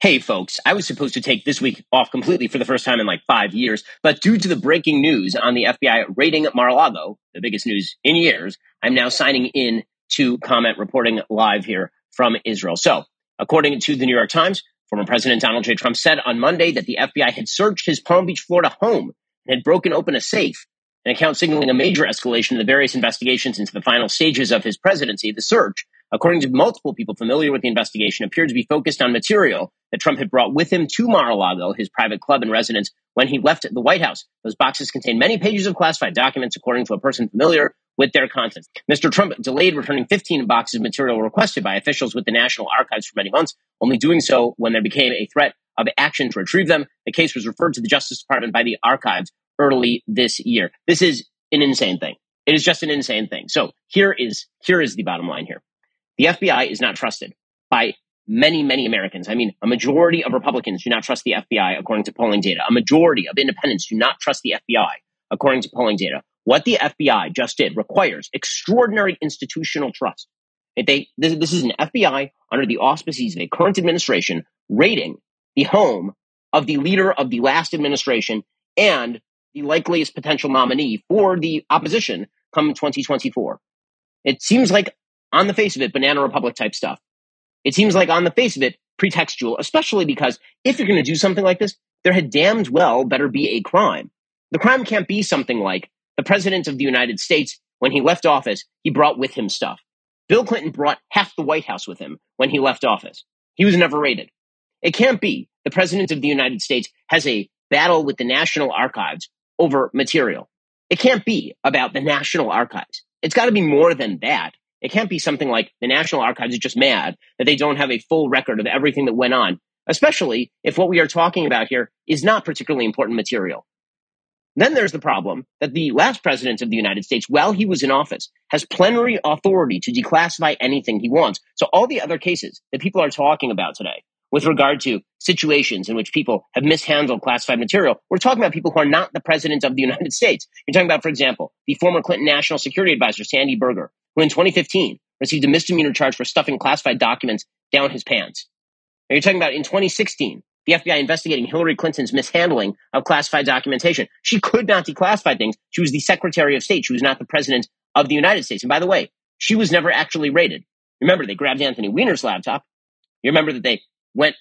hey, folks, I was supposed to take this week off completely for the first time in like 5 years, but due to the breaking news on the FBI raiding Mar-a-Lago, the biggest news in years, I'm now signing in to comment reporting live here from Israel. So according to the New York Times, former President Donald J. Trump said on Monday that the FBI had searched his Palm Beach, Florida home and had broken open a safe, an account signaling a major escalation of the various investigations into the final stages of his presidency. The search, according to multiple people familiar with the investigation, appeared to be focused on material that Trump had brought with him to Mar-a-Lago, his private club and residence, when he left the White House. Those boxes contained many pages of classified documents, according to a person familiar with their contents. Mr. Trump delayed returning 15 boxes of material requested by officials with the National Archives for many months, only doing so when there became a threat of action to retrieve them. The case was referred to the Justice Department by the Archives early this year. This is an insane thing. It is just an insane thing. So here is the bottom line here. The FBI is not trusted by many, many Americans. I mean, a majority of Republicans do not trust the FBI, according to polling data. A majority of independents do not trust the FBI, according to polling data. What the FBI just did requires extraordinary institutional trust. This is an FBI under the auspices of a current administration raiding the home of the leader of the last administration and the likeliest potential nominee for the opposition come 2024. It seems like, on the face of it, banana republic type stuff. It seems like, on the face of it, pretextual, especially because if you're going to do something like this, there had damned well better be a crime. The crime can't be something like the president of the United States, when he left office, he brought with him stuff. Bill Clinton brought half the White House with him when he left office. He was never raided. It can't be the president of the United States has a battle with the National Archives over material. It can't be about the National Archives. It's got to be more than that. It can't be something like the National Archives is just mad that they don't have a full record of everything that went on, especially if what we are talking about here is not particularly important material. Then there's the problem that the last president of the United States, while he was in office, has plenary authority to declassify anything he wants. So all the other cases that people are talking about today with regard to situations in which people have mishandled classified material, we're talking about people who are not the president of the United States. You're talking about, for example, the former Clinton National Security Advisor, Sandy Berger, who in 2015 received a misdemeanor charge for stuffing classified documents down his pants. Now you're talking about in 2016, the FBI investigating Hillary Clinton's mishandling of classified documentation. She could not declassify things. She was the Secretary of State. She was not the President of the United States. And by the way, she was never actually raided. Remember, they grabbed Anthony Weiner's laptop. You remember that they went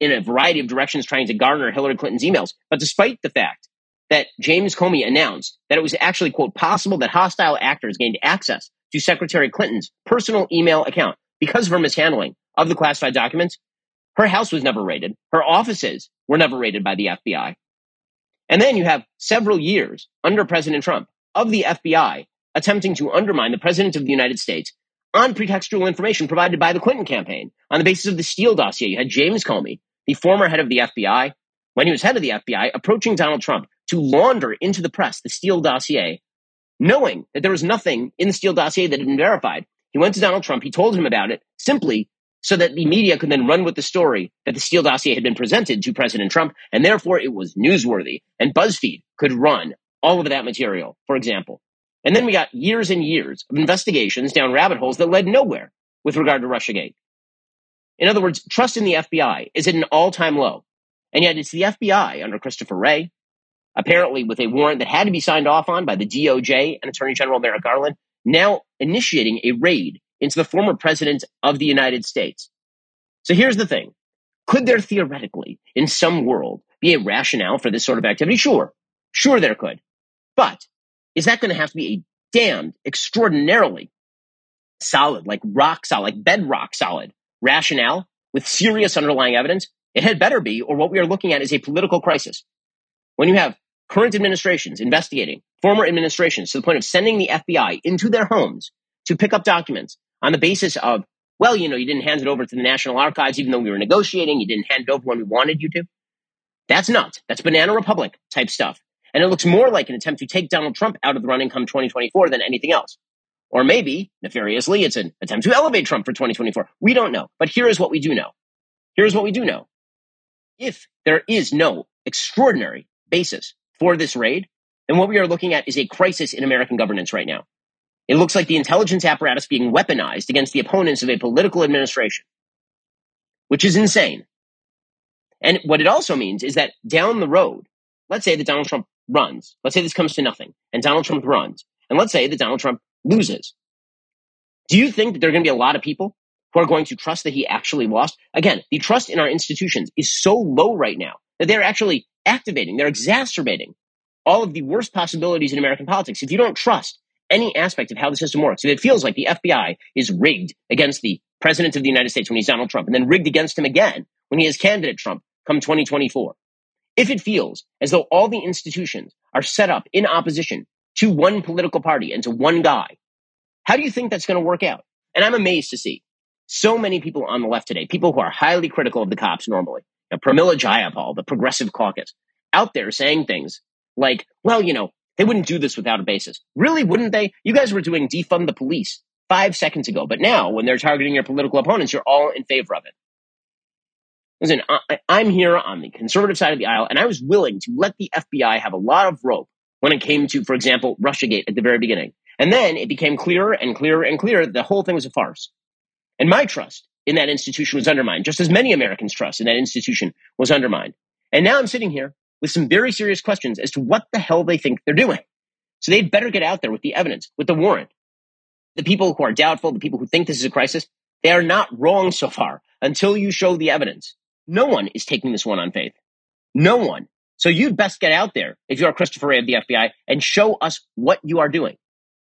in a variety of directions trying to garner Hillary Clinton's emails. But despite the fact that James Comey announced that it was actually, quote, possible that hostile actors gained access to Secretary Clinton's personal email account because of her mishandling of the classified documents, her house was never raided. Her offices were never raided by the FBI. And then you have several years under President Trump of the FBI attempting to undermine the President of the United States on pretextual information provided by the Clinton campaign. On the basis of the Steele dossier, you had James Comey, the former head of the FBI, when he was head of the FBI, approaching Donald Trump to launder into the press the Steele dossier, knowing that there was nothing in the Steele dossier that had been verified. He went to Donald Trump. He told him about it simply so that the media could then run with the story that the Steele dossier had been presented to President Trump, and therefore it was newsworthy. And BuzzFeed could run all of that material, for example. And then we got years and years of investigations down rabbit holes that led nowhere with regard to Russiagate. In other words, trust in the FBI is at an all-time low. And yet it's the FBI under Christopher Wray, apparently with a warrant that had to be signed off on by the DOJ and Attorney General Merrick Garland, now initiating a raid into the former president of the United States. So here's the thing. Could there theoretically, in some world, be a rationale for this sort of activity? Sure. Sure there could. But is that going to have to be a damned, extraordinarily solid, like rock solid, like bedrock solid rationale with serious underlying evidence? It had better be, or what we are looking at is a political crisis. When you have current administrations investigating former administrations to the point of sending the FBI into their homes to pick up documents on the basis of, well, you know, you didn't hand it over to the National Archives, even though we were negotiating, you didn't hand it over when we wanted you to. That's nuts. That's banana republic type stuff. And it looks more like an attempt to take Donald Trump out of the running come 2024 than anything else. Or maybe, nefariously, it's an attempt to elevate Trump for 2024. We don't know. But here is what we do know. Here's what we do know. If there is no extraordinary basis for this raid, then what we are looking at is a crisis in American governance right now. It looks like the intelligence apparatus being weaponized against the opponents of a political administration, which is insane. And what it also means is that down the road, let's say that Donald Trump runs. Let's say this comes to nothing and Donald Trump runs. And let's say that Donald Trump loses. Do you think that there are going to be a lot of people who are going to trust that he actually lost? Again, the trust in our institutions is so low right now that they're actually activating, they're exacerbating all of the worst possibilities in American politics. If you don't trust any aspect of how the system works, if it feels like the FBI is rigged against the president of the United States when he's Donald Trump and then rigged against him again when he is candidate Trump come 2024, if it feels as though all the institutions are set up in opposition to one political party and to one guy, how do you think that's going to work out? And I'm amazed to see so many people on the left today, people who are highly critical of the cops normally, you know, Pramila Jayapal, the Progressive Caucus, out there saying things like, well, you know, they wouldn't do this without a basis. Really, wouldn't they? You guys were doing defund the police 5 seconds ago, but now when they're targeting your political opponents, you're all in favor of it. Listen, I'm here on the conservative side of the aisle, and I was willing to let the FBI have a lot of rope when it came to, for example, Russiagate at the very beginning. And then it became clearer and clearer and clearer that the whole thing was a farce. And my trust in that institution was undermined, just as many Americans' trust in that institution was undermined. And now I'm sitting here with some very serious questions as to what the hell they think they're doing. So they'd better get out there with the evidence, with the warrant. The people who are doubtful, the people who think this is a crisis, they are not wrong so far until you show the evidence. No one is taking this one on faith. No one. So you'd best get out there if you're Christopher Wray of the FBI and show us what you are doing.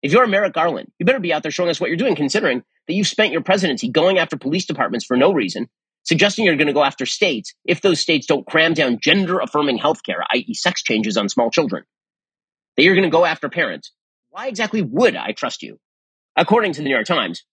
If you're Merrick Garland, you better be out there showing us what you're doing, considering that you've spent your presidency going after police departments for no reason, suggesting you're going to go after states if those states don't cram down gender-affirming healthcare, i.e. sex changes on small children, that you're going to go after parents. Why exactly would I trust you? According to the New York Times,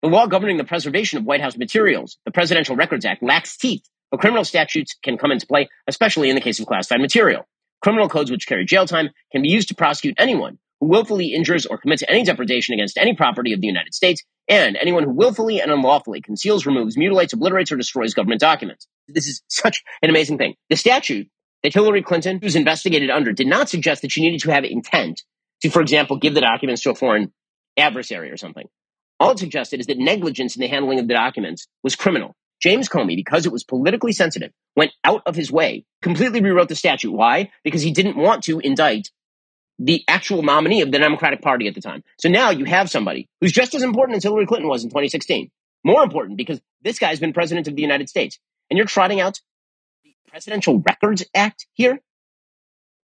the law governing the preservation of White House materials, the Presidential Records Act, lacks teeth. But criminal statutes can come into play, especially in the case of classified material. Criminal codes which carry jail time can be used to prosecute anyone who willfully injures or commits any depredation against any property of the United States, and anyone who willfully and unlawfully conceals, removes, mutilates, obliterates, or destroys government documents. This is such an amazing thing. The statute that Hillary Clinton was investigated under did not suggest that she needed to have intent to, for example, give the documents to a foreign adversary or something. All it suggested is that negligence in the handling of the documents was criminal. James Comey, because it was politically sensitive, went out of his way, completely rewrote the statute. Why? Because he didn't want to indict the actual nominee of the Democratic Party at the time. So now you have somebody who's just as important as Hillary Clinton was in 2016. More important, because this guy's been president of the United States. And you're trotting out the Presidential Records Act here?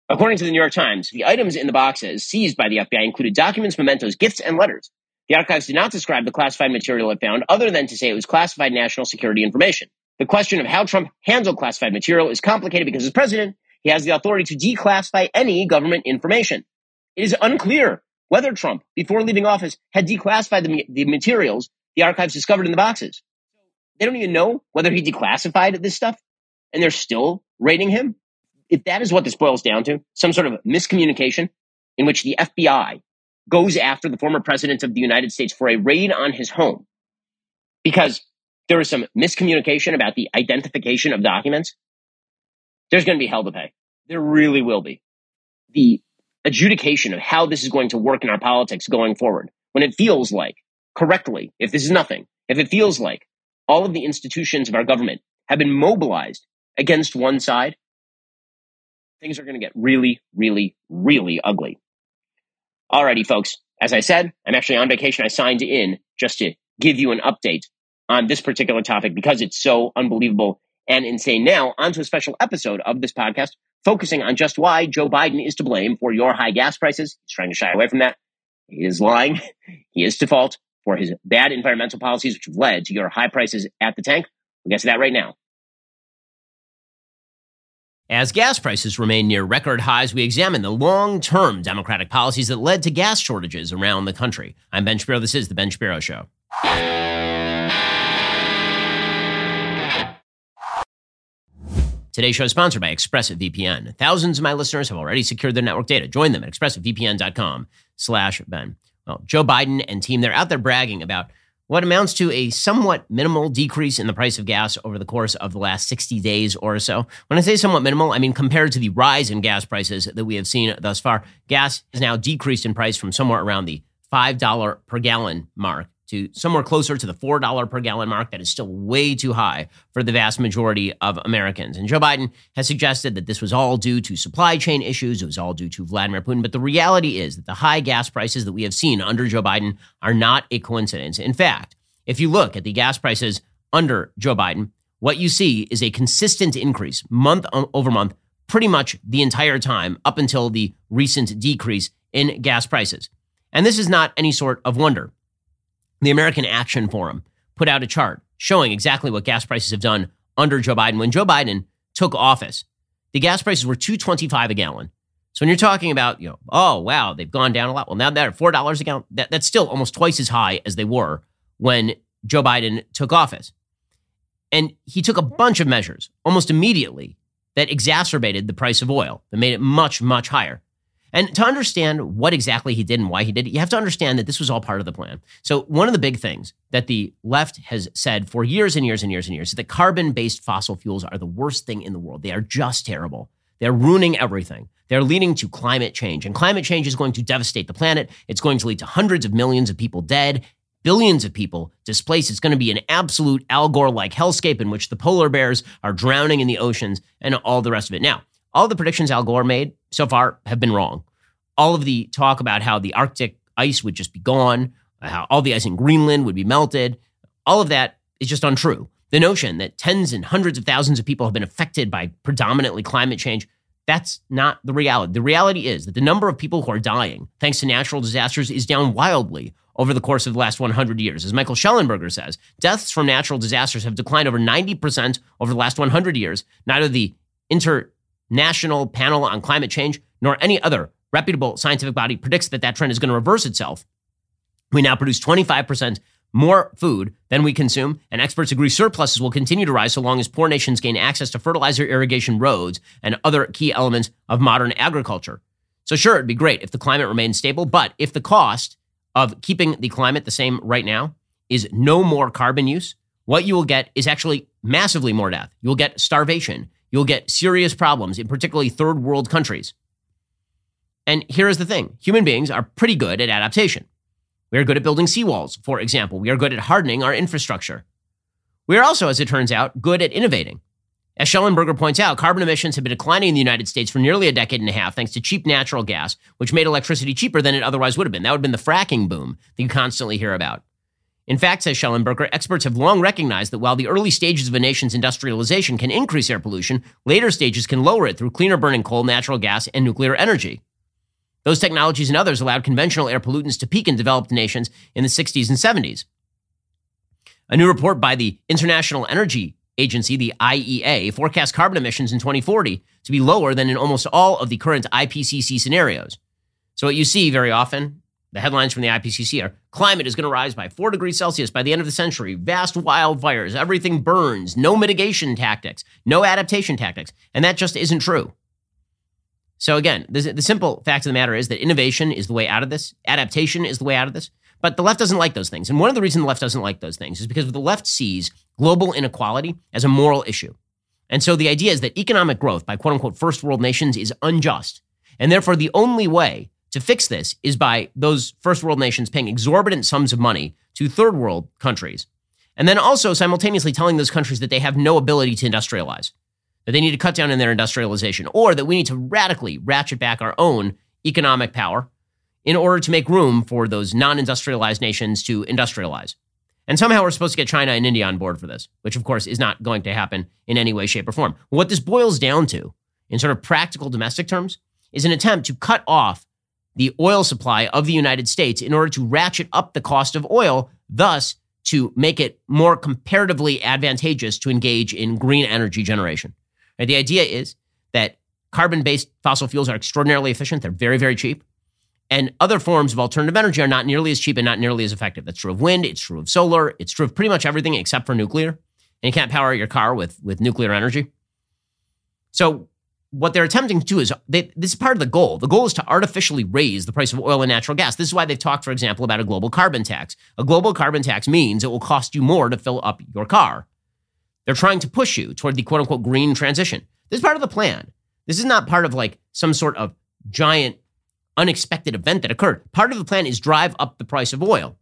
According to the New York Times, the items in the boxes seized by the FBI included documents, mementos, gifts, and letters. The archives did not describe the classified material it found, other than to say it was classified national security information. The question of how Trump handled classified material is complicated because as president, he has the authority to declassify any government information. It is unclear whether Trump, before leaving office, had declassified the materials the archives discovered in the boxes. They don't even know whether he declassified this stuff, and they're still raiding him. If that is what this boils down to, some sort of miscommunication in which the FBI goes after the former president of the United States for a raid on his home because there was some miscommunication about the identification of documents, there's going to be hell to pay. There really will be. The adjudication of how this is going to work in our politics going forward, when it feels like, correctly, if this is nothing, if it feels like all of the institutions of our government have been mobilized against one side, things are going to get really, really, really ugly. Alrighty, folks. As I said, I'm actually on vacation. I signed in just to give you an update on this particular topic because it's so unbelievable and insane. Now, onto a special episode of this podcast focusing on just why Joe Biden is to blame for your high gas prices. He's trying to shy away from that. He is lying. He is to fault for his bad environmental policies, which have led to your high prices at the tank. We'll get to that right now. As gas prices remain near record highs, we examine the long-term Democratic policies that led to gas shortages around the country. I'm Ben Shapiro. This is The Ben Shapiro Show. Today's show is sponsored by ExpressVPN. Thousands of my listeners have already secured their network data. Join them at expressvpn.com/Ben. Well, Joe Biden and team, they're out there bragging about what amounts to a somewhat minimal decrease in the price of gas over the course of the last 60 days or so. When I say somewhat minimal, I mean compared to the rise in gas prices that we have seen thus far. Gas has now decreased in price from somewhere around the $5 per gallon mark to somewhere closer to the $4 per gallon mark. That is still way too high for the vast majority of Americans. And Joe Biden has suggested that this was all due to supply chain issues. It was all due to Vladimir Putin. But the reality is that the high gas prices that we have seen under Joe Biden are not a coincidence. In fact, if you look at the gas prices under Joe Biden, what you see is a consistent increase month over month, pretty much the entire time up until the recent decrease in gas prices. And this is not any sort of wonder. The American Action Forum put out a chart showing exactly what gas prices have done under Joe Biden. When Joe Biden took office, the gas prices were $2.25 a gallon. So when you're talking about, you know, oh, wow, they've gone down a lot. Well, now they're at $4 a gallon. That's still almost twice as high as they were when Joe Biden took office. And he took a bunch of measures almost immediately that exacerbated the price of oil, that made it much, much higher. And to understand what exactly he did and why he did it, you have to understand that this was all part of the plan. So one of the big things that the left has said for years and years and years and years is that carbon-based fossil fuels are the worst thing in the world. They are just terrible. They're ruining everything. They're leading to climate change. And climate change is going to devastate the planet. It's going to lead to hundreds of millions of people dead, billions of people displaced. It's going to be an absolute Al Gore-like hellscape in which the polar bears are drowning in the oceans and all the rest of it. Now, all the predictions Al Gore made so far have been wrong. All of the talk about how the Arctic ice would just be gone, how all the ice in Greenland would be melted, all of that is just untrue. The notion that tens and hundreds of thousands of people have been affected by predominantly climate change, that's not the reality. The reality is that the number of people who are dying thanks to natural disasters is down wildly over the course of the last 100 years. As Michael Schellenberger says, deaths from natural disasters have declined over 90% over the last 100 years. Neither the International Panel on Climate Change nor any other reputable scientific body predicts that that trend is going to reverse itself. We now produce 25% more food than we consume, and experts agree surpluses will continue to rise so long as poor nations gain access to fertilizer, irrigation, roads, and other key elements of modern agriculture. So sure, it'd be great if the climate remained stable, but if the cost of keeping the climate the same right now is no more carbon use, what you will get is actually massively more death. You'll get starvation. You'll get serious problems in particularly third world countries. And here is the thing. Human beings are pretty good at adaptation. We are good at building seawalls, for example. We are good at hardening our infrastructure. We are also, as it turns out, good at innovating. As Schellenberger points out, carbon emissions have been declining in the United States for nearly a decade and a half thanks to cheap natural gas, which made electricity cheaper than it otherwise would have been. That would have been the fracking boom that you constantly hear about. In fact, says Schellenberger, experts have long recognized that while the early stages of a nation's industrialization can increase air pollution, later stages can lower it through cleaner burning coal, natural gas, and nuclear energy. Those technologies and others allowed conventional air pollutants to peak in developed nations in the 60s and 70s. A new report by the International Energy Agency, the IEA, forecasts carbon emissions in 2040 to be lower than in almost all of the current IPCC scenarios. So what you see very often, the headlines from the IPCC are, climate is going to rise by 4 degrees Celsius by the end of the century, vast wildfires, everything burns, no mitigation tactics, no adaptation tactics. And that just isn't true. So again, the simple fact of the matter is that innovation is the way out of this. Adaptation is the way out of this. But the left doesn't like those things. And one of the reasons the left doesn't like those things is because the left sees global inequality as a moral issue. And so the idea is that economic growth by quote unquote first world nations is unjust. And therefore the only way to fix this is by those first world nations paying exorbitant sums of money to third world countries. And then also simultaneously telling those countries that they have no ability to industrialize, that they need to cut down in their industrialization, or that we need to radically ratchet back our own economic power in order to make room for those non-industrialized nations to industrialize. And somehow we're supposed to get China and India on board for this, which of course is not going to happen in any way, shape, or form. What this boils down to in sort of practical domestic terms is an attempt to cut off the oil supply of the United States in order to ratchet up the cost of oil, thus to make it more comparatively advantageous to engage in green energy generation. Right? The idea is that carbon-based fossil fuels are extraordinarily efficient. They're very, very cheap. And other forms of alternative energy are not nearly as cheap and not nearly as effective. That's true of wind. It's true of solar. It's true of pretty much everything except for nuclear. And you can't power your car with nuclear energy. So what they're attempting to do is, this is part of the goal. The goal is to artificially raise the price of oil and natural gas. This is why they've talked, for example, about a global carbon tax. A global carbon tax means it will cost you more to fill up your car. They're trying to push you toward the quote-unquote green transition. This is part of the plan. This is not part of like some sort of giant unexpected event that occurred. Part of the plan is drive up the price of oil.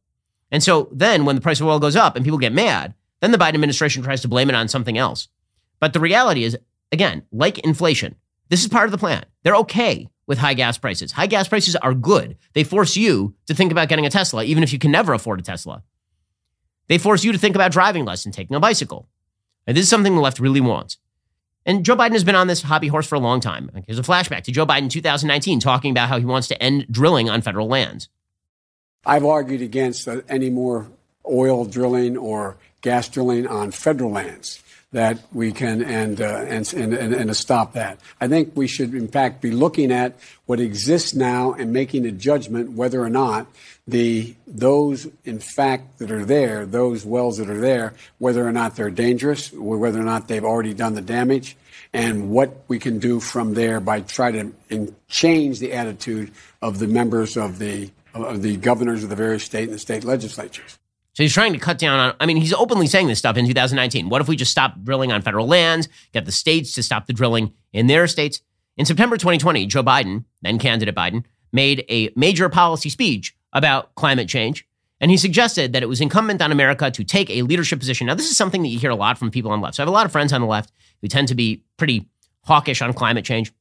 And so then when the price of oil goes up and people get mad, then the Biden administration tries to blame it on something else. But the reality is, again, like inflation, this is part of the plan. They're okay with high gas prices. High gas prices are good. They force you to think about getting a Tesla, even if you can never afford a Tesla. They force you to think about driving less and taking a bicycle. And this is something the left really wants. And Joe Biden has been on this hobby horse for a long time. Here's a flashback to Joe Biden 2019 talking about how he wants to end drilling on federal lands. I've argued against any more oil drilling or gas drilling on federal lands, that we can and stop that. I think we should, in fact, be looking at what exists now and making a judgment whether or not those, in fact, that are there, those wells that are there, whether or not they're dangerous, or whether or not they've already done the damage, and what we can do from there by trying to change the attitude of the members of the governors of the various state and the state legislatures. So he's trying to cut down on, he's openly saying this stuff in 2019. What if we just stop drilling on federal lands, get the states to stop the drilling in their states? In September 2020, Joe Biden, then candidate Biden, made a major policy speech about climate change. And he suggested that it was incumbent on America to take a leadership position. Now, this is something that you hear a lot from people on the left. So I have a lot of friends on the left who tend to be pretty hawkish on climate change.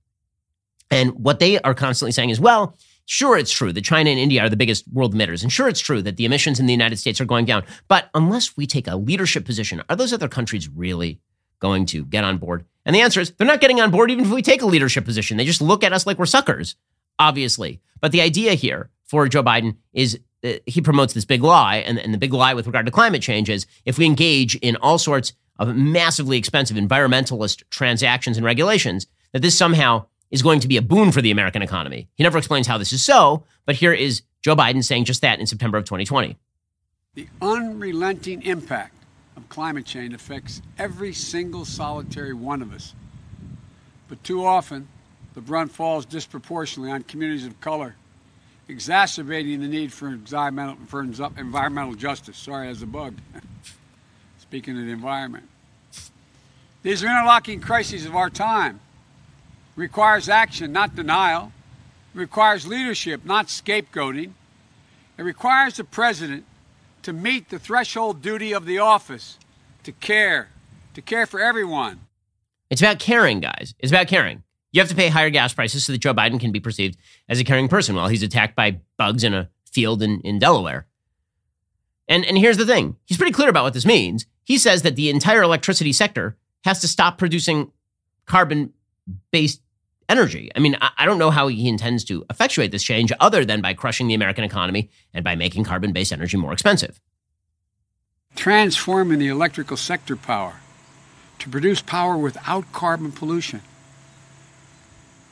And what they are constantly saying is, well, sure, it's true that China and India are the biggest world emitters. And sure, it's true that the emissions in the United States are going down. But unless we take a leadership position, are those other countries really going to get on board? And the answer is they're not getting on board even if we take a leadership position. They just look at us like we're suckers, obviously. But the idea here for Joe Biden is he promotes this big lie. And the big lie with regard to climate change is if we engage in all sorts of massively expensive environmentalist transactions and regulations, that this somehow is going to be a boon for the American economy. He never explains how this is so, but here is Joe Biden saying just that in September of 2020. The unrelenting impact of climate change affects every single solitary one of us. But too often, the brunt falls disproportionately on communities of color, exacerbating the need for environmental justice. Sorry, as a bug. Speaking of the environment. These are interlocking crises of our time. Requires action, not denial. It requires leadership, not scapegoating. It requires the president to meet the threshold duty of the office, to care for everyone. It's about caring, guys. It's about caring. You have to pay higher gas prices so that Joe Biden can be perceived as a caring person while he's attacked by bugs in a field in Delaware. And here's the thing. He's pretty clear about what this means. He says that the entire electricity sector has to stop producing carbon-based energy. I don't know how he intends to effectuate this change other than by crushing the American economy and by making carbon-based energy more expensive. Transforming the electrical sector power to produce power without carbon pollution.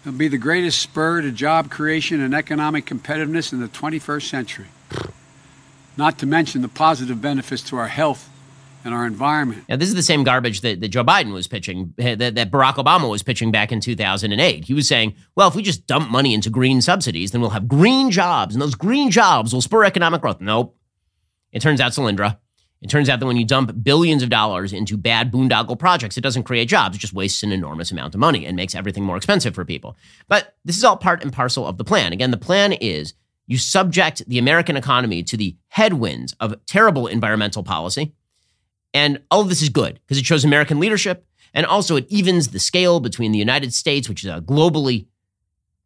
It'll be the greatest spur to job creation and economic competitiveness in the 21st century. Not to mention the positive benefits to our health and our environment. Now, this is the same garbage that Joe Biden was pitching, that Barack Obama was pitching back in 2008. He was saying, well, if we just dump money into green subsidies, then we'll have green jobs, and those green jobs will spur economic growth. Nope. It turns out, Solyndra, that when you dump billions of dollars into bad boondoggle projects, it doesn't create jobs. It just wastes an enormous amount of money and makes everything more expensive for people. But this is all part and parcel of the plan. Again, the plan is you subject the American economy to the headwinds of terrible environmental policy. And all of this is good because it shows American leadership, and also it evens the scale between the United States, which is a globally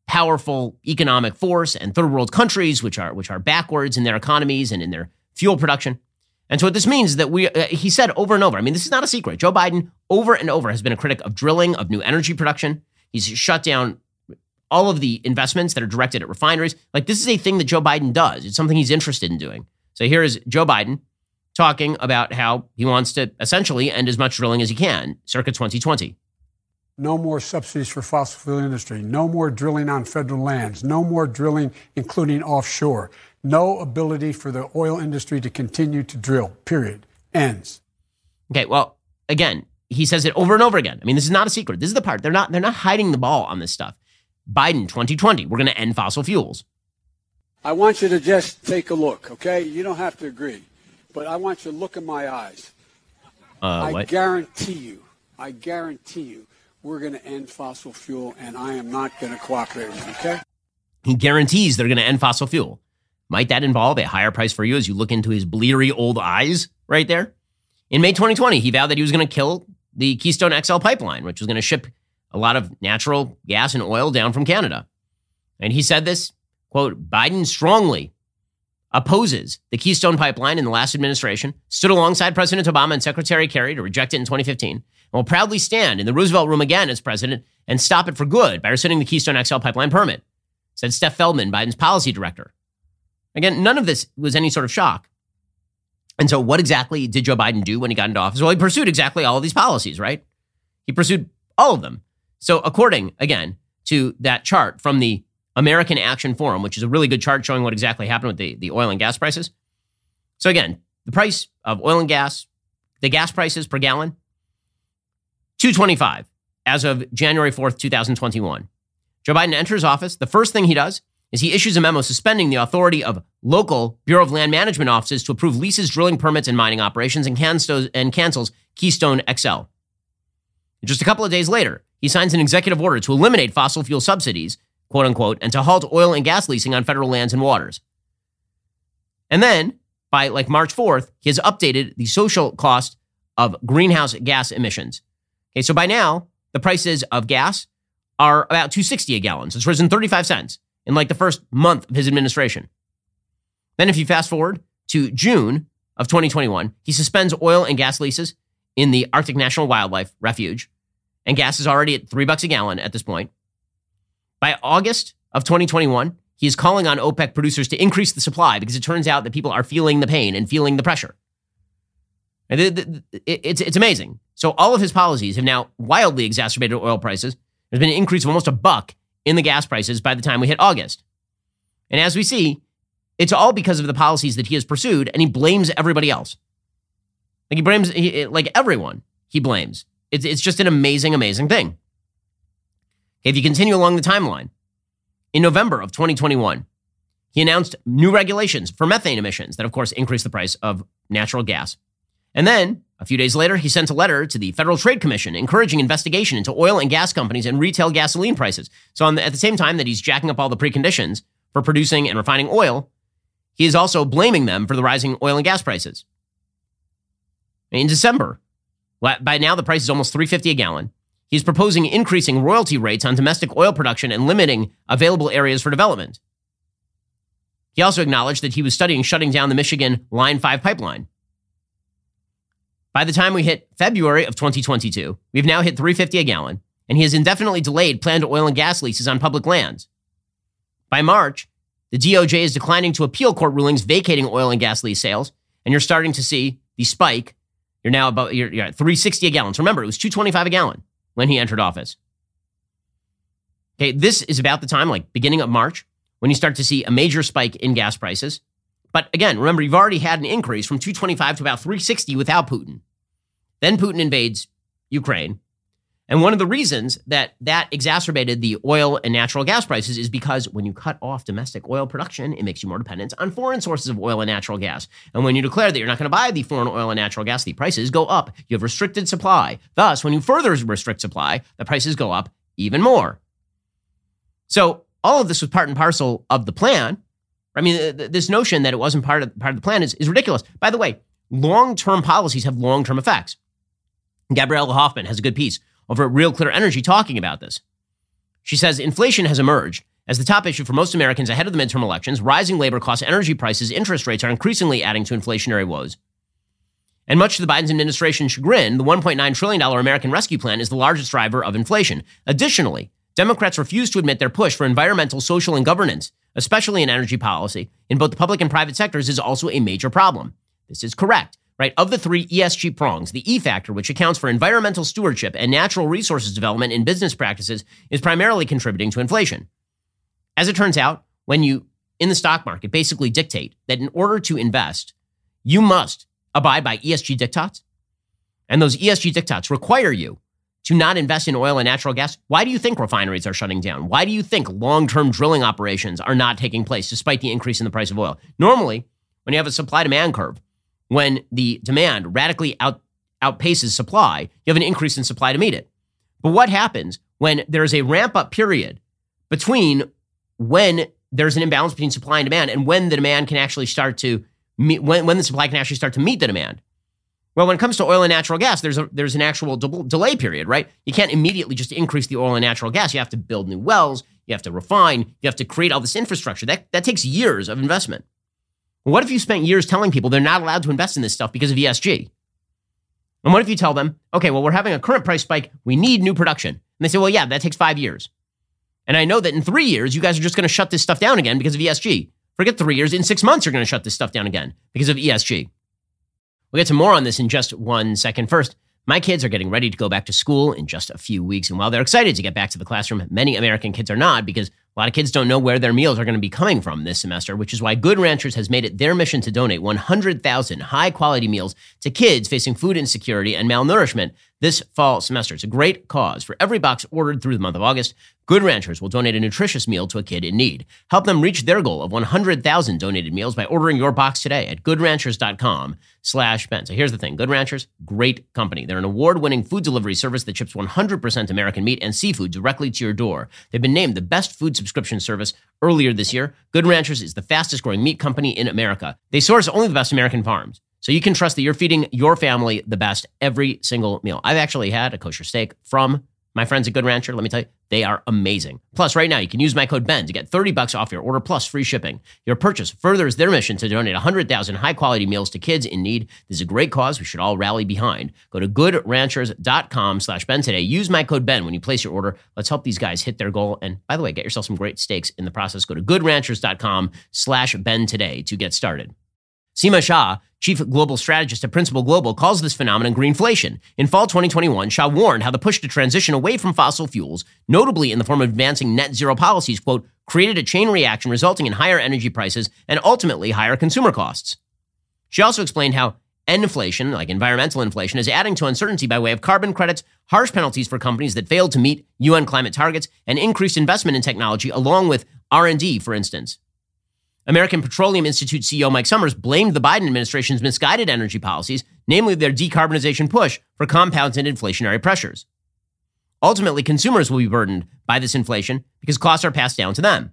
powerful economic force, and third world countries, which are backwards in their economies and in their fuel production. And so what this means is that he said over and over, this is not a secret. Joe Biden over and over has been a critic of drilling, of new energy production. He's shut down all of the investments that are directed at refineries. Like, this is a thing that Joe Biden does. It's something he's interested in doing. So here is Joe Biden talking about how he wants to essentially end as much drilling as he can, circa 2020. No more subsidies for fossil fuel industry. No more drilling on federal lands. No more drilling, including offshore. No ability for the oil industry to continue to drill, period. Ends. Okay, well, again, he says it over and over again. This is not a secret. This is the part. They're not hiding the ball on this stuff. Biden 2020, we're going to end fossil fuels. I want you to just take a look, okay? You don't have to agree. But I want you to look in my eyes. I guarantee you, we're going to end fossil fuel, and I am not going to cooperate with you, okay? He guarantees they're going to end fossil fuel. Might that involve a higher price for you as you look into his bleary old eyes right there? In May 2020, he vowed that he was going to kill the Keystone XL pipeline, which was going to ship a lot of natural gas and oil down from Canada. And he said this, quote, Biden strongly opposes the Keystone pipeline in the last administration, stood alongside President Obama and Secretary Kerry to reject it in 2015, and will proudly stand in the Roosevelt Room again as president and stop it for good by rescinding the Keystone XL pipeline permit, said Steph Feldman, Biden's policy director. Again, none of this was any sort of shock. And so what exactly did Joe Biden do when he got into office? Well, he pursued exactly all of these policies, right? He pursued all of them. So according, again, to that chart from the American Action Forum, which is a really good chart showing what exactly happened with the oil and gas prices. So again, the price of oil and gas, the gas prices per gallon, $2.25 as of January 4th, 2021. Joe Biden enters office. The first thing he does is he issues a memo suspending the authority of local Bureau of Land Management offices to approve leases, drilling permits, and mining operations, and cancels Keystone XL. Just a couple of days later, he signs an executive order to eliminate fossil fuel subsidies, quote unquote, and to halt oil and gas leasing on federal lands and waters. And then by like March 4th, he has updated the social cost of greenhouse gas emissions. Okay, so by now, the prices of gas are about $2.60 a gallon. So it's risen 35 cents. In like the first month of his administration. Then if you fast forward to June of 2021, he suspends oil and gas leases in the Arctic National Wildlife Refuge, and gas is already at $3 a gallon at this point. By August of 2021, he is calling on OPEC producers to increase the supply because it turns out that people are feeling the pain and feeling the pressure. And it's amazing. So all of his policies have now wildly exacerbated oil prices. There's been an increase of almost $1 in the gas prices by the time we hit August. And as we see, it's all because of the policies that he has pursued, and he blames everybody else. Like he blames, like everyone he blames. It's just an amazing, amazing thing. If you continue along the timeline, in November of 2021, he announced new regulations for methane emissions that, of course, increased the price of natural gas. And then a few days later, he sent a letter to the Federal Trade Commission encouraging investigation into oil and gas companies and retail gasoline prices. So at the same time that he's jacking up all the preconditions for producing and refining oil, he is also blaming them for the rising oil and gas prices. In December, by now the price is almost $3.50 a gallon. He's proposing increasing royalty rates on domestic oil production and limiting available areas for development. He also acknowledged that he was studying shutting down the Michigan Line 5 pipeline. By the time we hit February of 2022, we've now hit $3.50 a gallon, and he has indefinitely delayed planned oil and gas leases on public lands. By March, the DOJ is declining to appeal court rulings vacating oil and gas lease sales, and you're starting to see the spike. You're now you're at $3.60 a gallon. So remember, it was $2.25 a gallon when he entered office. Okay, this is about the time, like beginning of March, when you start to see a major spike in gas prices. But again, remember, you've already had an increase from $2.25 to about $3.60 without Putin. Then Putin invades Ukraine. And one of the reasons that exacerbated the oil and natural gas prices is because when you cut off domestic oil production, it makes you more dependent on foreign sources of oil and natural gas. And when you declare that you're not going to buy the foreign oil and natural gas, the prices go up. You have restricted supply. Thus, when you further restrict supply, the prices go up even more. So all of this was part and parcel of the plan. I mean, this notion that it wasn't part of the plan is ridiculous. By the way, long-term policies have long-term effects. Gabriella Hoffman has a good piece over at Real Clear Energy talking about this. She says, inflation has emerged as the top issue for most Americans ahead of the midterm elections. Rising labor costs, energy prices, interest rates are increasingly adding to inflationary woes. And much to the Biden's administration's chagrin, the $1.9 trillion American Rescue Plan is the largest driver of inflation. Additionally, Democrats refuse to admit their push for environmental, social, and governance, especially in energy policy, in both the public and private sectors, is also a major problem. This is correct, right? Of the three ESG prongs, the E factor, which accounts for environmental stewardship and natural resources development in business practices, is primarily contributing to inflation. As it turns out, when you, in the stock market, basically dictate that in order to invest, you must abide by ESG diktats, and those ESG diktats require you to not invest in oil and natural gas, why do you think refineries are shutting down? Why do you think long-term drilling operations are not taking place despite the increase in the price of oil? Normally, when you have a supply-demand curve, when the demand radically outpaces supply, you have an increase in supply to meet it. But what happens when there is a ramp-up period between when there's an imbalance between supply and demand, and when the demand can actually start to meet, when the supply can actually start to meet the demand. Well, when it comes to oil and natural gas, there's an actual delay period, right? You can't immediately just increase the oil and natural gas. You have to build new wells, you have to refine, you have to create all this infrastructure. That takes years of investment. What if you spent years telling people they're not allowed to invest in this stuff because of ESG? And what if you tell them, okay, well, we're having a current price spike, we need new production. And they say, well, yeah, that takes 5 years. And I know that in 3 years, you guys are just going to shut this stuff down again because of ESG. Forget 3 years, in 6 months, you're going to shut this stuff down again because of ESG. We'll get to more on this in just 1 second. First, my kids are getting ready to go back to school in just a few weeks. And while they're excited to get back to the classroom, many American kids are not, because a lot of kids don't know where their meals are going to be coming from this semester, which is why Good Ranchers has made it their mission to donate 100,000 high-quality meals to kids facing food insecurity and malnourishment this fall semester. It's a great cause. For every box ordered through the month of August, Good Ranchers will donate a nutritious meal to a kid in need. Help them reach their goal of 100,000 donated meals by ordering your box today at goodranchers.com/Ben. So here's the thing. Good Ranchers, great company. They're an award-winning food delivery service that ships 100% American meat and seafood directly to your door. They've been named the best food subscription service earlier this year. Good Ranchers is the fastest-growing meat company in America. They source only the best American farms, so you can trust that you're feeding your family the best every single meal. I've actually had a kosher steak from my friends at Good Rancher. Let me tell you, they are amazing. Plus, right now, you can use my code BEN to get $30 off your order plus free shipping. Your purchase furthers their mission to donate 100,000 high-quality meals to kids in need. This is a great cause we should all rally behind. Go to goodranchers.com/BEN today. Use my code BEN when you place your order. Let's help these guys hit their goal. And by the way, get yourself some great steaks in the process. Go to goodranchers.com/BEN today to get started. Seema Shah, chief global strategist at Principal Global, calls this phenomenon greenflation. In fall 2021, Shah warned how the push to transition away from fossil fuels, notably in the form of advancing net zero policies, quote, created a chain reaction resulting in higher energy prices and ultimately higher consumer costs. She also explained how enflation, like environmental inflation, is adding to uncertainty by way of carbon credits, harsh penalties for companies that failed to meet UN climate targets, and increased investment in technology, along with R&D, for instance. American Petroleum Institute CEO Mike Summers blamed the Biden administration's misguided energy policies, namely their decarbonization push, for compounded inflationary pressures. Ultimately, consumers will be burdened by this inflation because costs are passed down to them.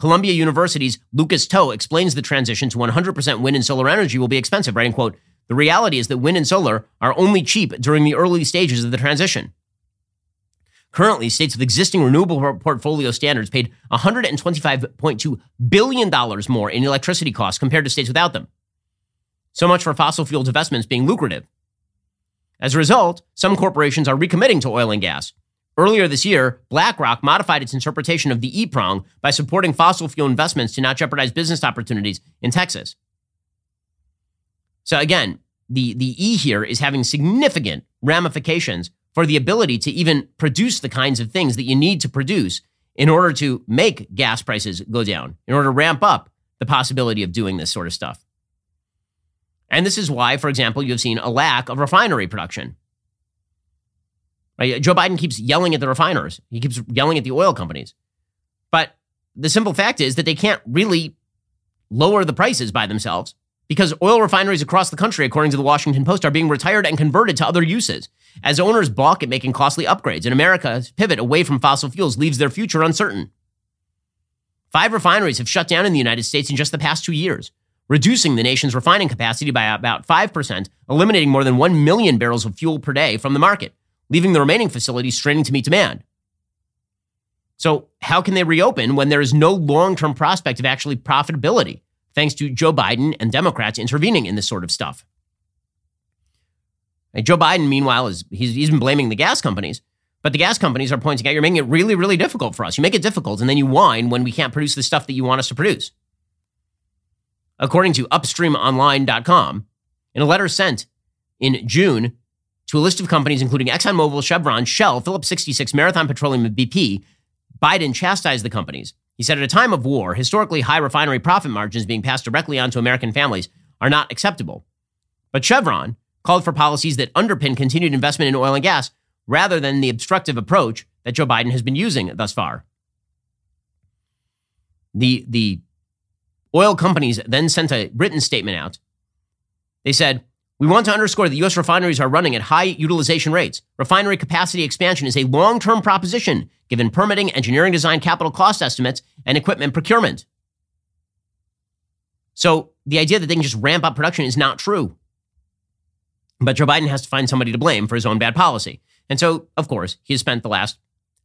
Columbia University's Lucas Toh explains the transition to 100% wind and solar energy will be expensive, writing, quote, the reality is that wind and solar are only cheap during the early stages of the transition. Currently, states with existing renewable portfolio standards paid $125.2 billion more in electricity costs compared to states without them. So much for fossil fuel investments being lucrative. As a result, some corporations are recommitting to oil and gas. Earlier this year, BlackRock modified its interpretation of the E prong by supporting fossil fuel investments to not jeopardize business opportunities in Texas. So again, the E here is having significant ramifications for the ability to even produce the kinds of things that you need to produce in order to make gas prices go down, in order to ramp up the possibility of doing this sort of stuff. And this is why, for example, you've seen a lack of refinery production. Right? Joe Biden keeps yelling at the refiners. He keeps yelling at the oil companies. But the simple fact is that they can't really lower the prices by themselves, because oil refineries across the country, according to the Washington Post, are being retired and converted to other uses as owners balk at making costly upgrades. And America's pivot away from fossil fuels leaves their future uncertain. 5 refineries have shut down in the United States in just the past 2 years, reducing the nation's refining capacity by about 5%, eliminating more than 1 million barrels of fuel per day from the market, leaving the remaining facilities straining to meet demand. So how can they reopen when there is no long-term prospect of actually profitability, thanks to Joe Biden and Democrats intervening in this sort of stuff? And Joe Biden, meanwhile, he's been blaming the gas companies, but the gas companies are pointing out, you're making it really, really difficult for us. You make it difficult, and then you whine when we can't produce the stuff that you want us to produce. According to UpstreamOnline.com, in a letter sent in June to a list of companies including ExxonMobil, Chevron, Shell, Phillips 66, Marathon Petroleum, and BP, Biden chastised the companies. He said, at a time of war, historically high refinery profit margins being passed directly onto American families are not acceptable. But Chevron called for policies that underpin continued investment in oil and gas rather than the obstructive approach that Joe Biden has been using thus far. The oil companies then sent a written statement out. They said, We want to underscore that U.S. refineries are running at high utilization rates. Refinery capacity expansion is a long-term proposition, given permitting, engineering design, capital cost estimates, and equipment procurement. So the idea that they can just ramp up production is not true. But Joe Biden has to find somebody to blame for his own bad policy. And so, of course, he has spent the last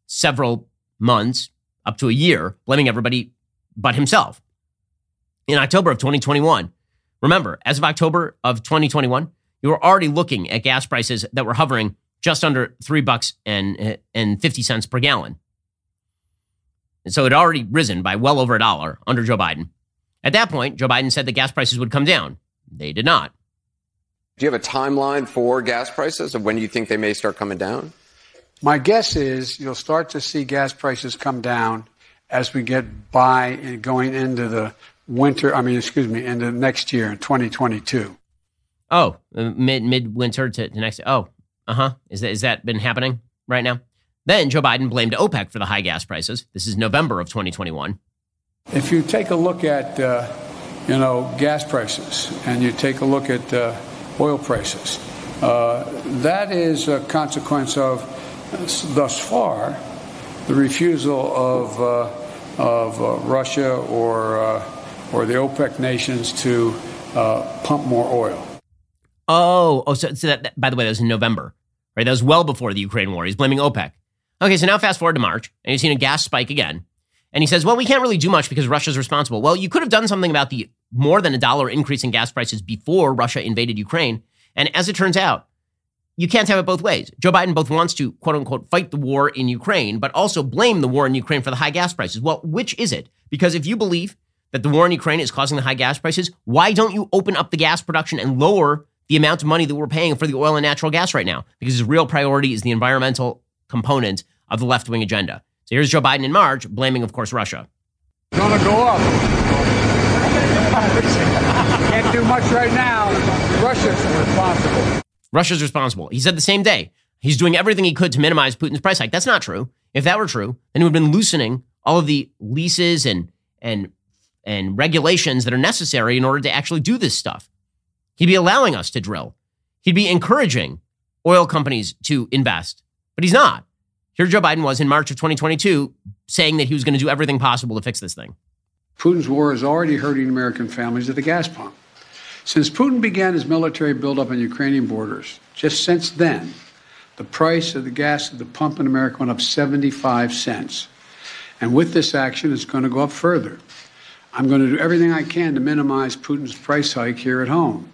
several months, up to a year, blaming everybody but himself. In October of 2021, remember, as of October of 2021, you were already looking at gas prices that were hovering just under $3 and 50 cents per gallon. And so it had already risen by well over $1 under Joe Biden. At that point, Joe Biden said that gas prices would come down. They did not. Do you have a timeline for gas prices of when you think they may start coming down? My guess is you'll start to see gas prices come down as we get by and going into the into next year in 2022. Oh, midwinter to next. Oh, Is that been happening right now? Then Joe Biden blamed OPEC for the high gas prices. This is November of 2021. If you take a look at, gas prices and you take a look at oil prices, that is a consequence of, thus far, the refusal of Russia or the OPEC nations to pump more oil. So that, by the way, that was in November, right? That was well before the Ukraine war. He's blaming OPEC. Okay, so now fast forward to March, and you've seen a gas spike again. And he says, well, we can't really do much because Russia's responsible. Well, you could have done something about the more than $1 increase in gas prices before Russia invaded Ukraine. And as it turns out, you can't have it both ways. Joe Biden both wants to, quote unquote, fight the war in Ukraine, but also blame the war in Ukraine for the high gas prices. Well, which is it? Because if you believe that the war in Ukraine is causing the high gas prices, why don't you open up the gas production and lower the amount of money that we're paying for the oil and natural gas right now? Because his real priority is the environmental component of the left-wing agenda. So here's Joe Biden in March, blaming, of course, Russia. It's gonna go up. Can't do much right now. Russia's responsible. Russia's responsible. He said the same day. He's doing everything he could to minimize Putin's price hike. That's not true. If that were true, then he would have been loosening all of the leases and regulations that are necessary in order to actually do this stuff. He'd be allowing us to drill. He'd be encouraging oil companies to invest, but he's not. Here Joe Biden was in March of 2022 saying that he was going to do everything possible to fix this thing. Putin's war is already hurting American families at the gas pump. Since Putin began his military buildup on Ukrainian borders, just since then, the price of the gas at the pump in America went up 75 cents. And with this action, it's going to go up further. I'm going to do everything I can to minimize Putin's price hike here at home.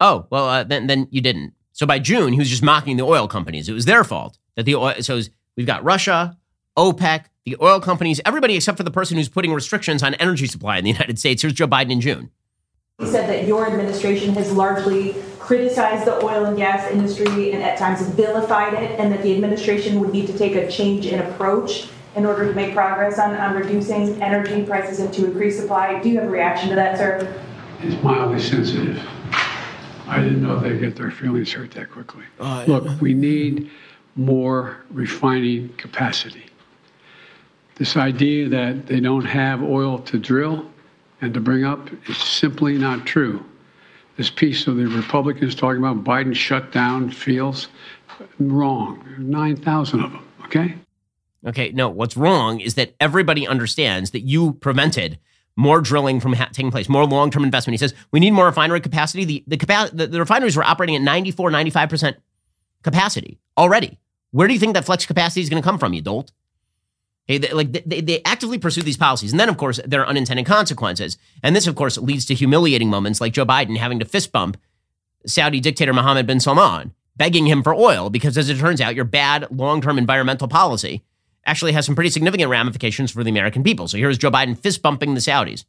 Oh, well, then you didn't. So by June, he was just mocking the oil companies. It was their fault that the oil. So we've got Russia, OPEC, the oil companies, everybody except for the person who's putting restrictions on energy supply in the United States. Here's Joe Biden in June. He said that your administration has largely criticized the oil and gas industry and at times vilified it, and that the administration would need to take a change in approach in order to make progress on reducing energy prices and to increase supply. Do you have a reaction to that, sir? It's mildly sensitive. I didn't know they'd get their feelings hurt that quickly. Look, we need more refining capacity. This idea that they don't have oil to drill and to bring up is simply not true. This piece of the Republicans talking about Biden shut down fields, wrong. 9,000 of them, okay? Okay, no, what's wrong is that everybody understands that you prevented more drilling from taking place, more long-term investment. He says, we need more refinery capacity. The refineries were operating at 94, 95% capacity already. Where do you think that flex capacity is going to come from, you dolt? Okay, they actively pursue these policies. And then, of course, there are unintended consequences. And this, of course, leads to humiliating moments like Joe Biden having to fist bump Saudi dictator Mohammed bin Salman, begging him for oil, because as it turns out, your bad long-term environmental policy actually has some pretty significant ramifications for the American people. So here's Joe Biden fist bumping the Saudis.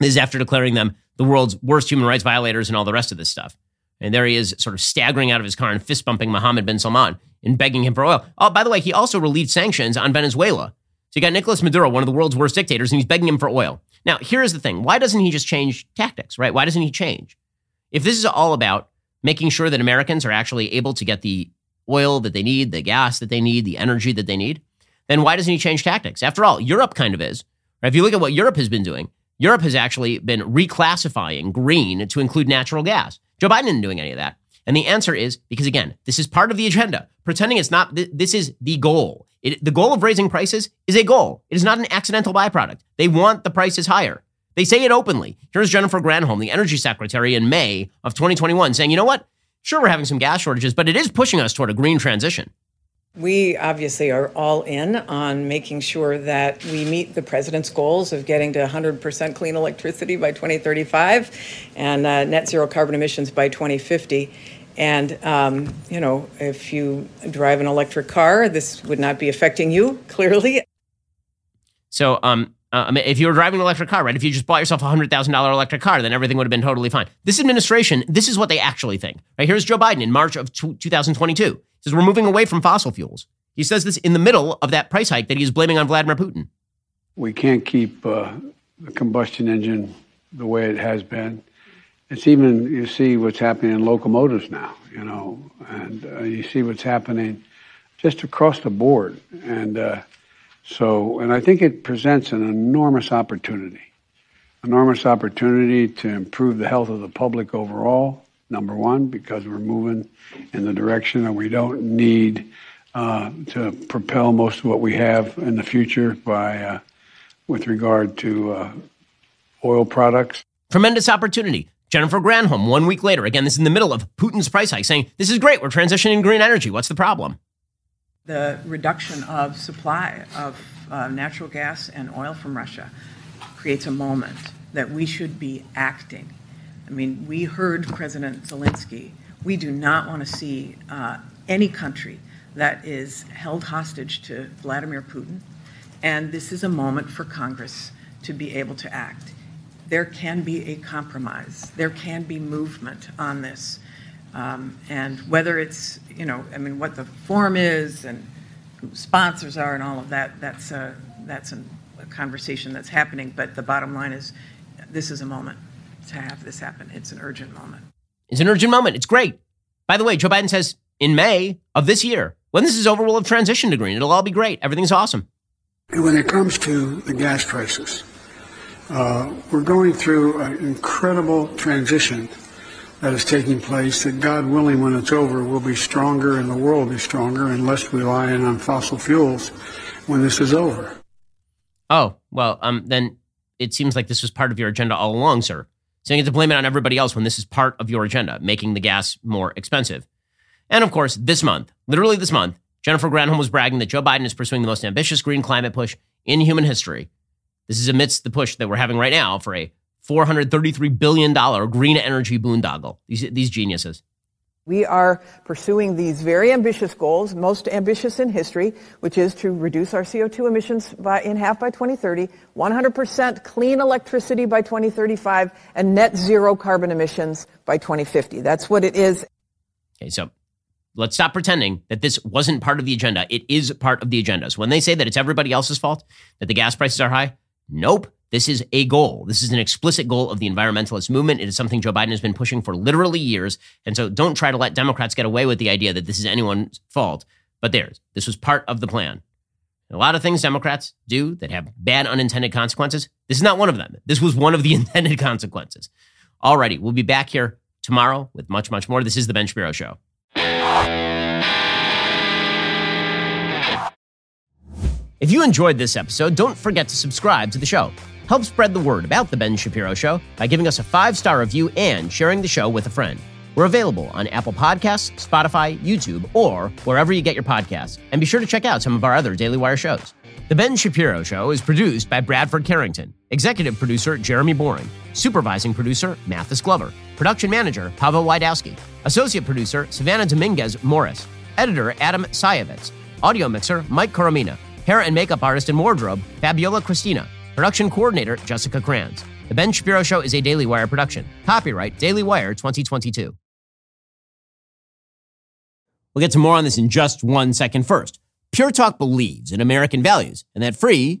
This is after declaring them the world's worst human rights violators and all the rest of this stuff. And there he is sort of staggering out of his car and fist bumping Mohammed bin Salman and begging him for oil. Oh, by the way, he also relieved sanctions on Venezuela. So you got Nicolas Maduro, one of the world's worst dictators, and he's begging him for oil. Now, here's the thing. Why doesn't he just change tactics, right? Why doesn't he change? If this is all about making sure that Americans are actually able to get the oil that they need, the gas that they need, the energy that they need, then why doesn't he change tactics? After all, Europe kind of is. Right? If you look at what Europe has been doing, Europe has actually been reclassifying green to include natural gas. Joe Biden isn't doing any of that. And the answer is, because again, this is part of the agenda. Pretending it's not, this is the goal. The goal of raising prices is a goal. It is not an accidental byproduct. They want the prices higher. They say it openly. Here's Jennifer Granholm, the energy secretary in May of 2021, saying, you know what? Sure, we're having some gas shortages, but it is pushing us toward a green transition. We obviously are all in on making sure that we meet the president's goals of getting to 100% clean electricity by 2035 and net zero carbon emissions by 2050. And, you know, if you drive an electric car, this would not be affecting you, clearly. So, I mean, if you were driving an electric car, right, if you just bought yourself a $100,000 electric car, then everything would have been totally fine. This administration, this is what they actually think. Right? Here's Joe Biden in March of 2022. He says, we're moving away from fossil fuels. He says this in the middle of that price hike that he is blaming on Vladimir Putin. We can't keep the combustion engine the way it has been. It's even, you see what's happening in locomotives now, you know, and you see what's happening just across the board. And so I think it presents an enormous opportunity to improve the health of the public overall, number one, because we're moving in the direction that we don't need to propel most of what we have in the future by with regard to oil products. Tremendous opportunity. Jennifer Granholm, 1 week later, again, this is in the middle of Putin's price hike, saying, this is great, we're transitioning green energy. What's the problem? The reduction of supply of natural gas and oil from Russia creates a moment that we should be acting. I mean, we heard President Zelensky. We do not want to see any country that is held hostage to Vladimir Putin. And this is a moment for Congress to be able to act. There can be a compromise. There can be movement on this. And whether it's, you know, I mean, what the forum is and who sponsors are and all of that, that's a conversation that's happening. But the bottom line is this is a moment to have this happen. It's an urgent moment. It's an urgent moment. It's great. By the way, Joe Biden says in May of this year, when this is over, we'll have transitioned to green. It'll all be great. Everything's awesome. And when it comes to the gas prices, we're going through an incredible transition that is taking place that, God willing, when it's over, we'll be stronger and the world will be stronger and less reliant on fossil fuels when this is over. Oh, well, then it seems like this was part of your agenda all along, sir. So you get to blame it on everybody else when this is part of your agenda, making the gas more expensive. And of course, this month, literally this month, Jennifer Granholm was bragging that Joe Biden is pursuing the most ambitious green climate push in human history. This is amidst the push that we're having right now for a $433 billion green energy boondoggle. These geniuses. We are pursuing these very ambitious goals, most ambitious in history, which is to reduce our CO2 emissions in half by 2030, 100% clean electricity by 2035, and net zero carbon emissions by 2050. That's what it is. Okay, so let's stop pretending that this wasn't part of the agenda. It is part of the agenda. So when they say that it's everybody else's fault, that the gas prices are high, nope. This is a goal. This is an explicit goal of the environmentalist movement. It is something Joe Biden has been pushing for literally years. And so don't try to let Democrats get away with the idea that this is anyone's fault but theirs. This was part of the plan. And a lot of things Democrats do that have bad unintended consequences. This is not one of them. This was one of the intended consequences. Alrighty, we'll be back here tomorrow with much, much more. This is The Ben Shapiro Show. If you enjoyed this episode, don't forget to subscribe to the show. Help spread the word about The Ben Shapiro Show by giving us a 5-star review and sharing the show with a friend. We're available on Apple Podcasts, Spotify, YouTube, or wherever you get your podcasts. And be sure to check out some of our other Daily Wire shows. The Ben Shapiro Show is produced by Bradford Carrington, executive producer Jeremy Boring, supervising producer Mathis Glover, production manager Pavel Wydowski, associate producer Savannah Dominguez-Morris, editor Adam Sayevitz, audio mixer Mike Coromina, hair and makeup artist and wardrobe Fabiola Cristina, production coordinator Jessica Kranz. The Ben Shapiro Show is a Daily Wire production. Copyright Daily Wire 2022. We'll get to more on this in just 1 second. First, Pure Talk believes in American values and that free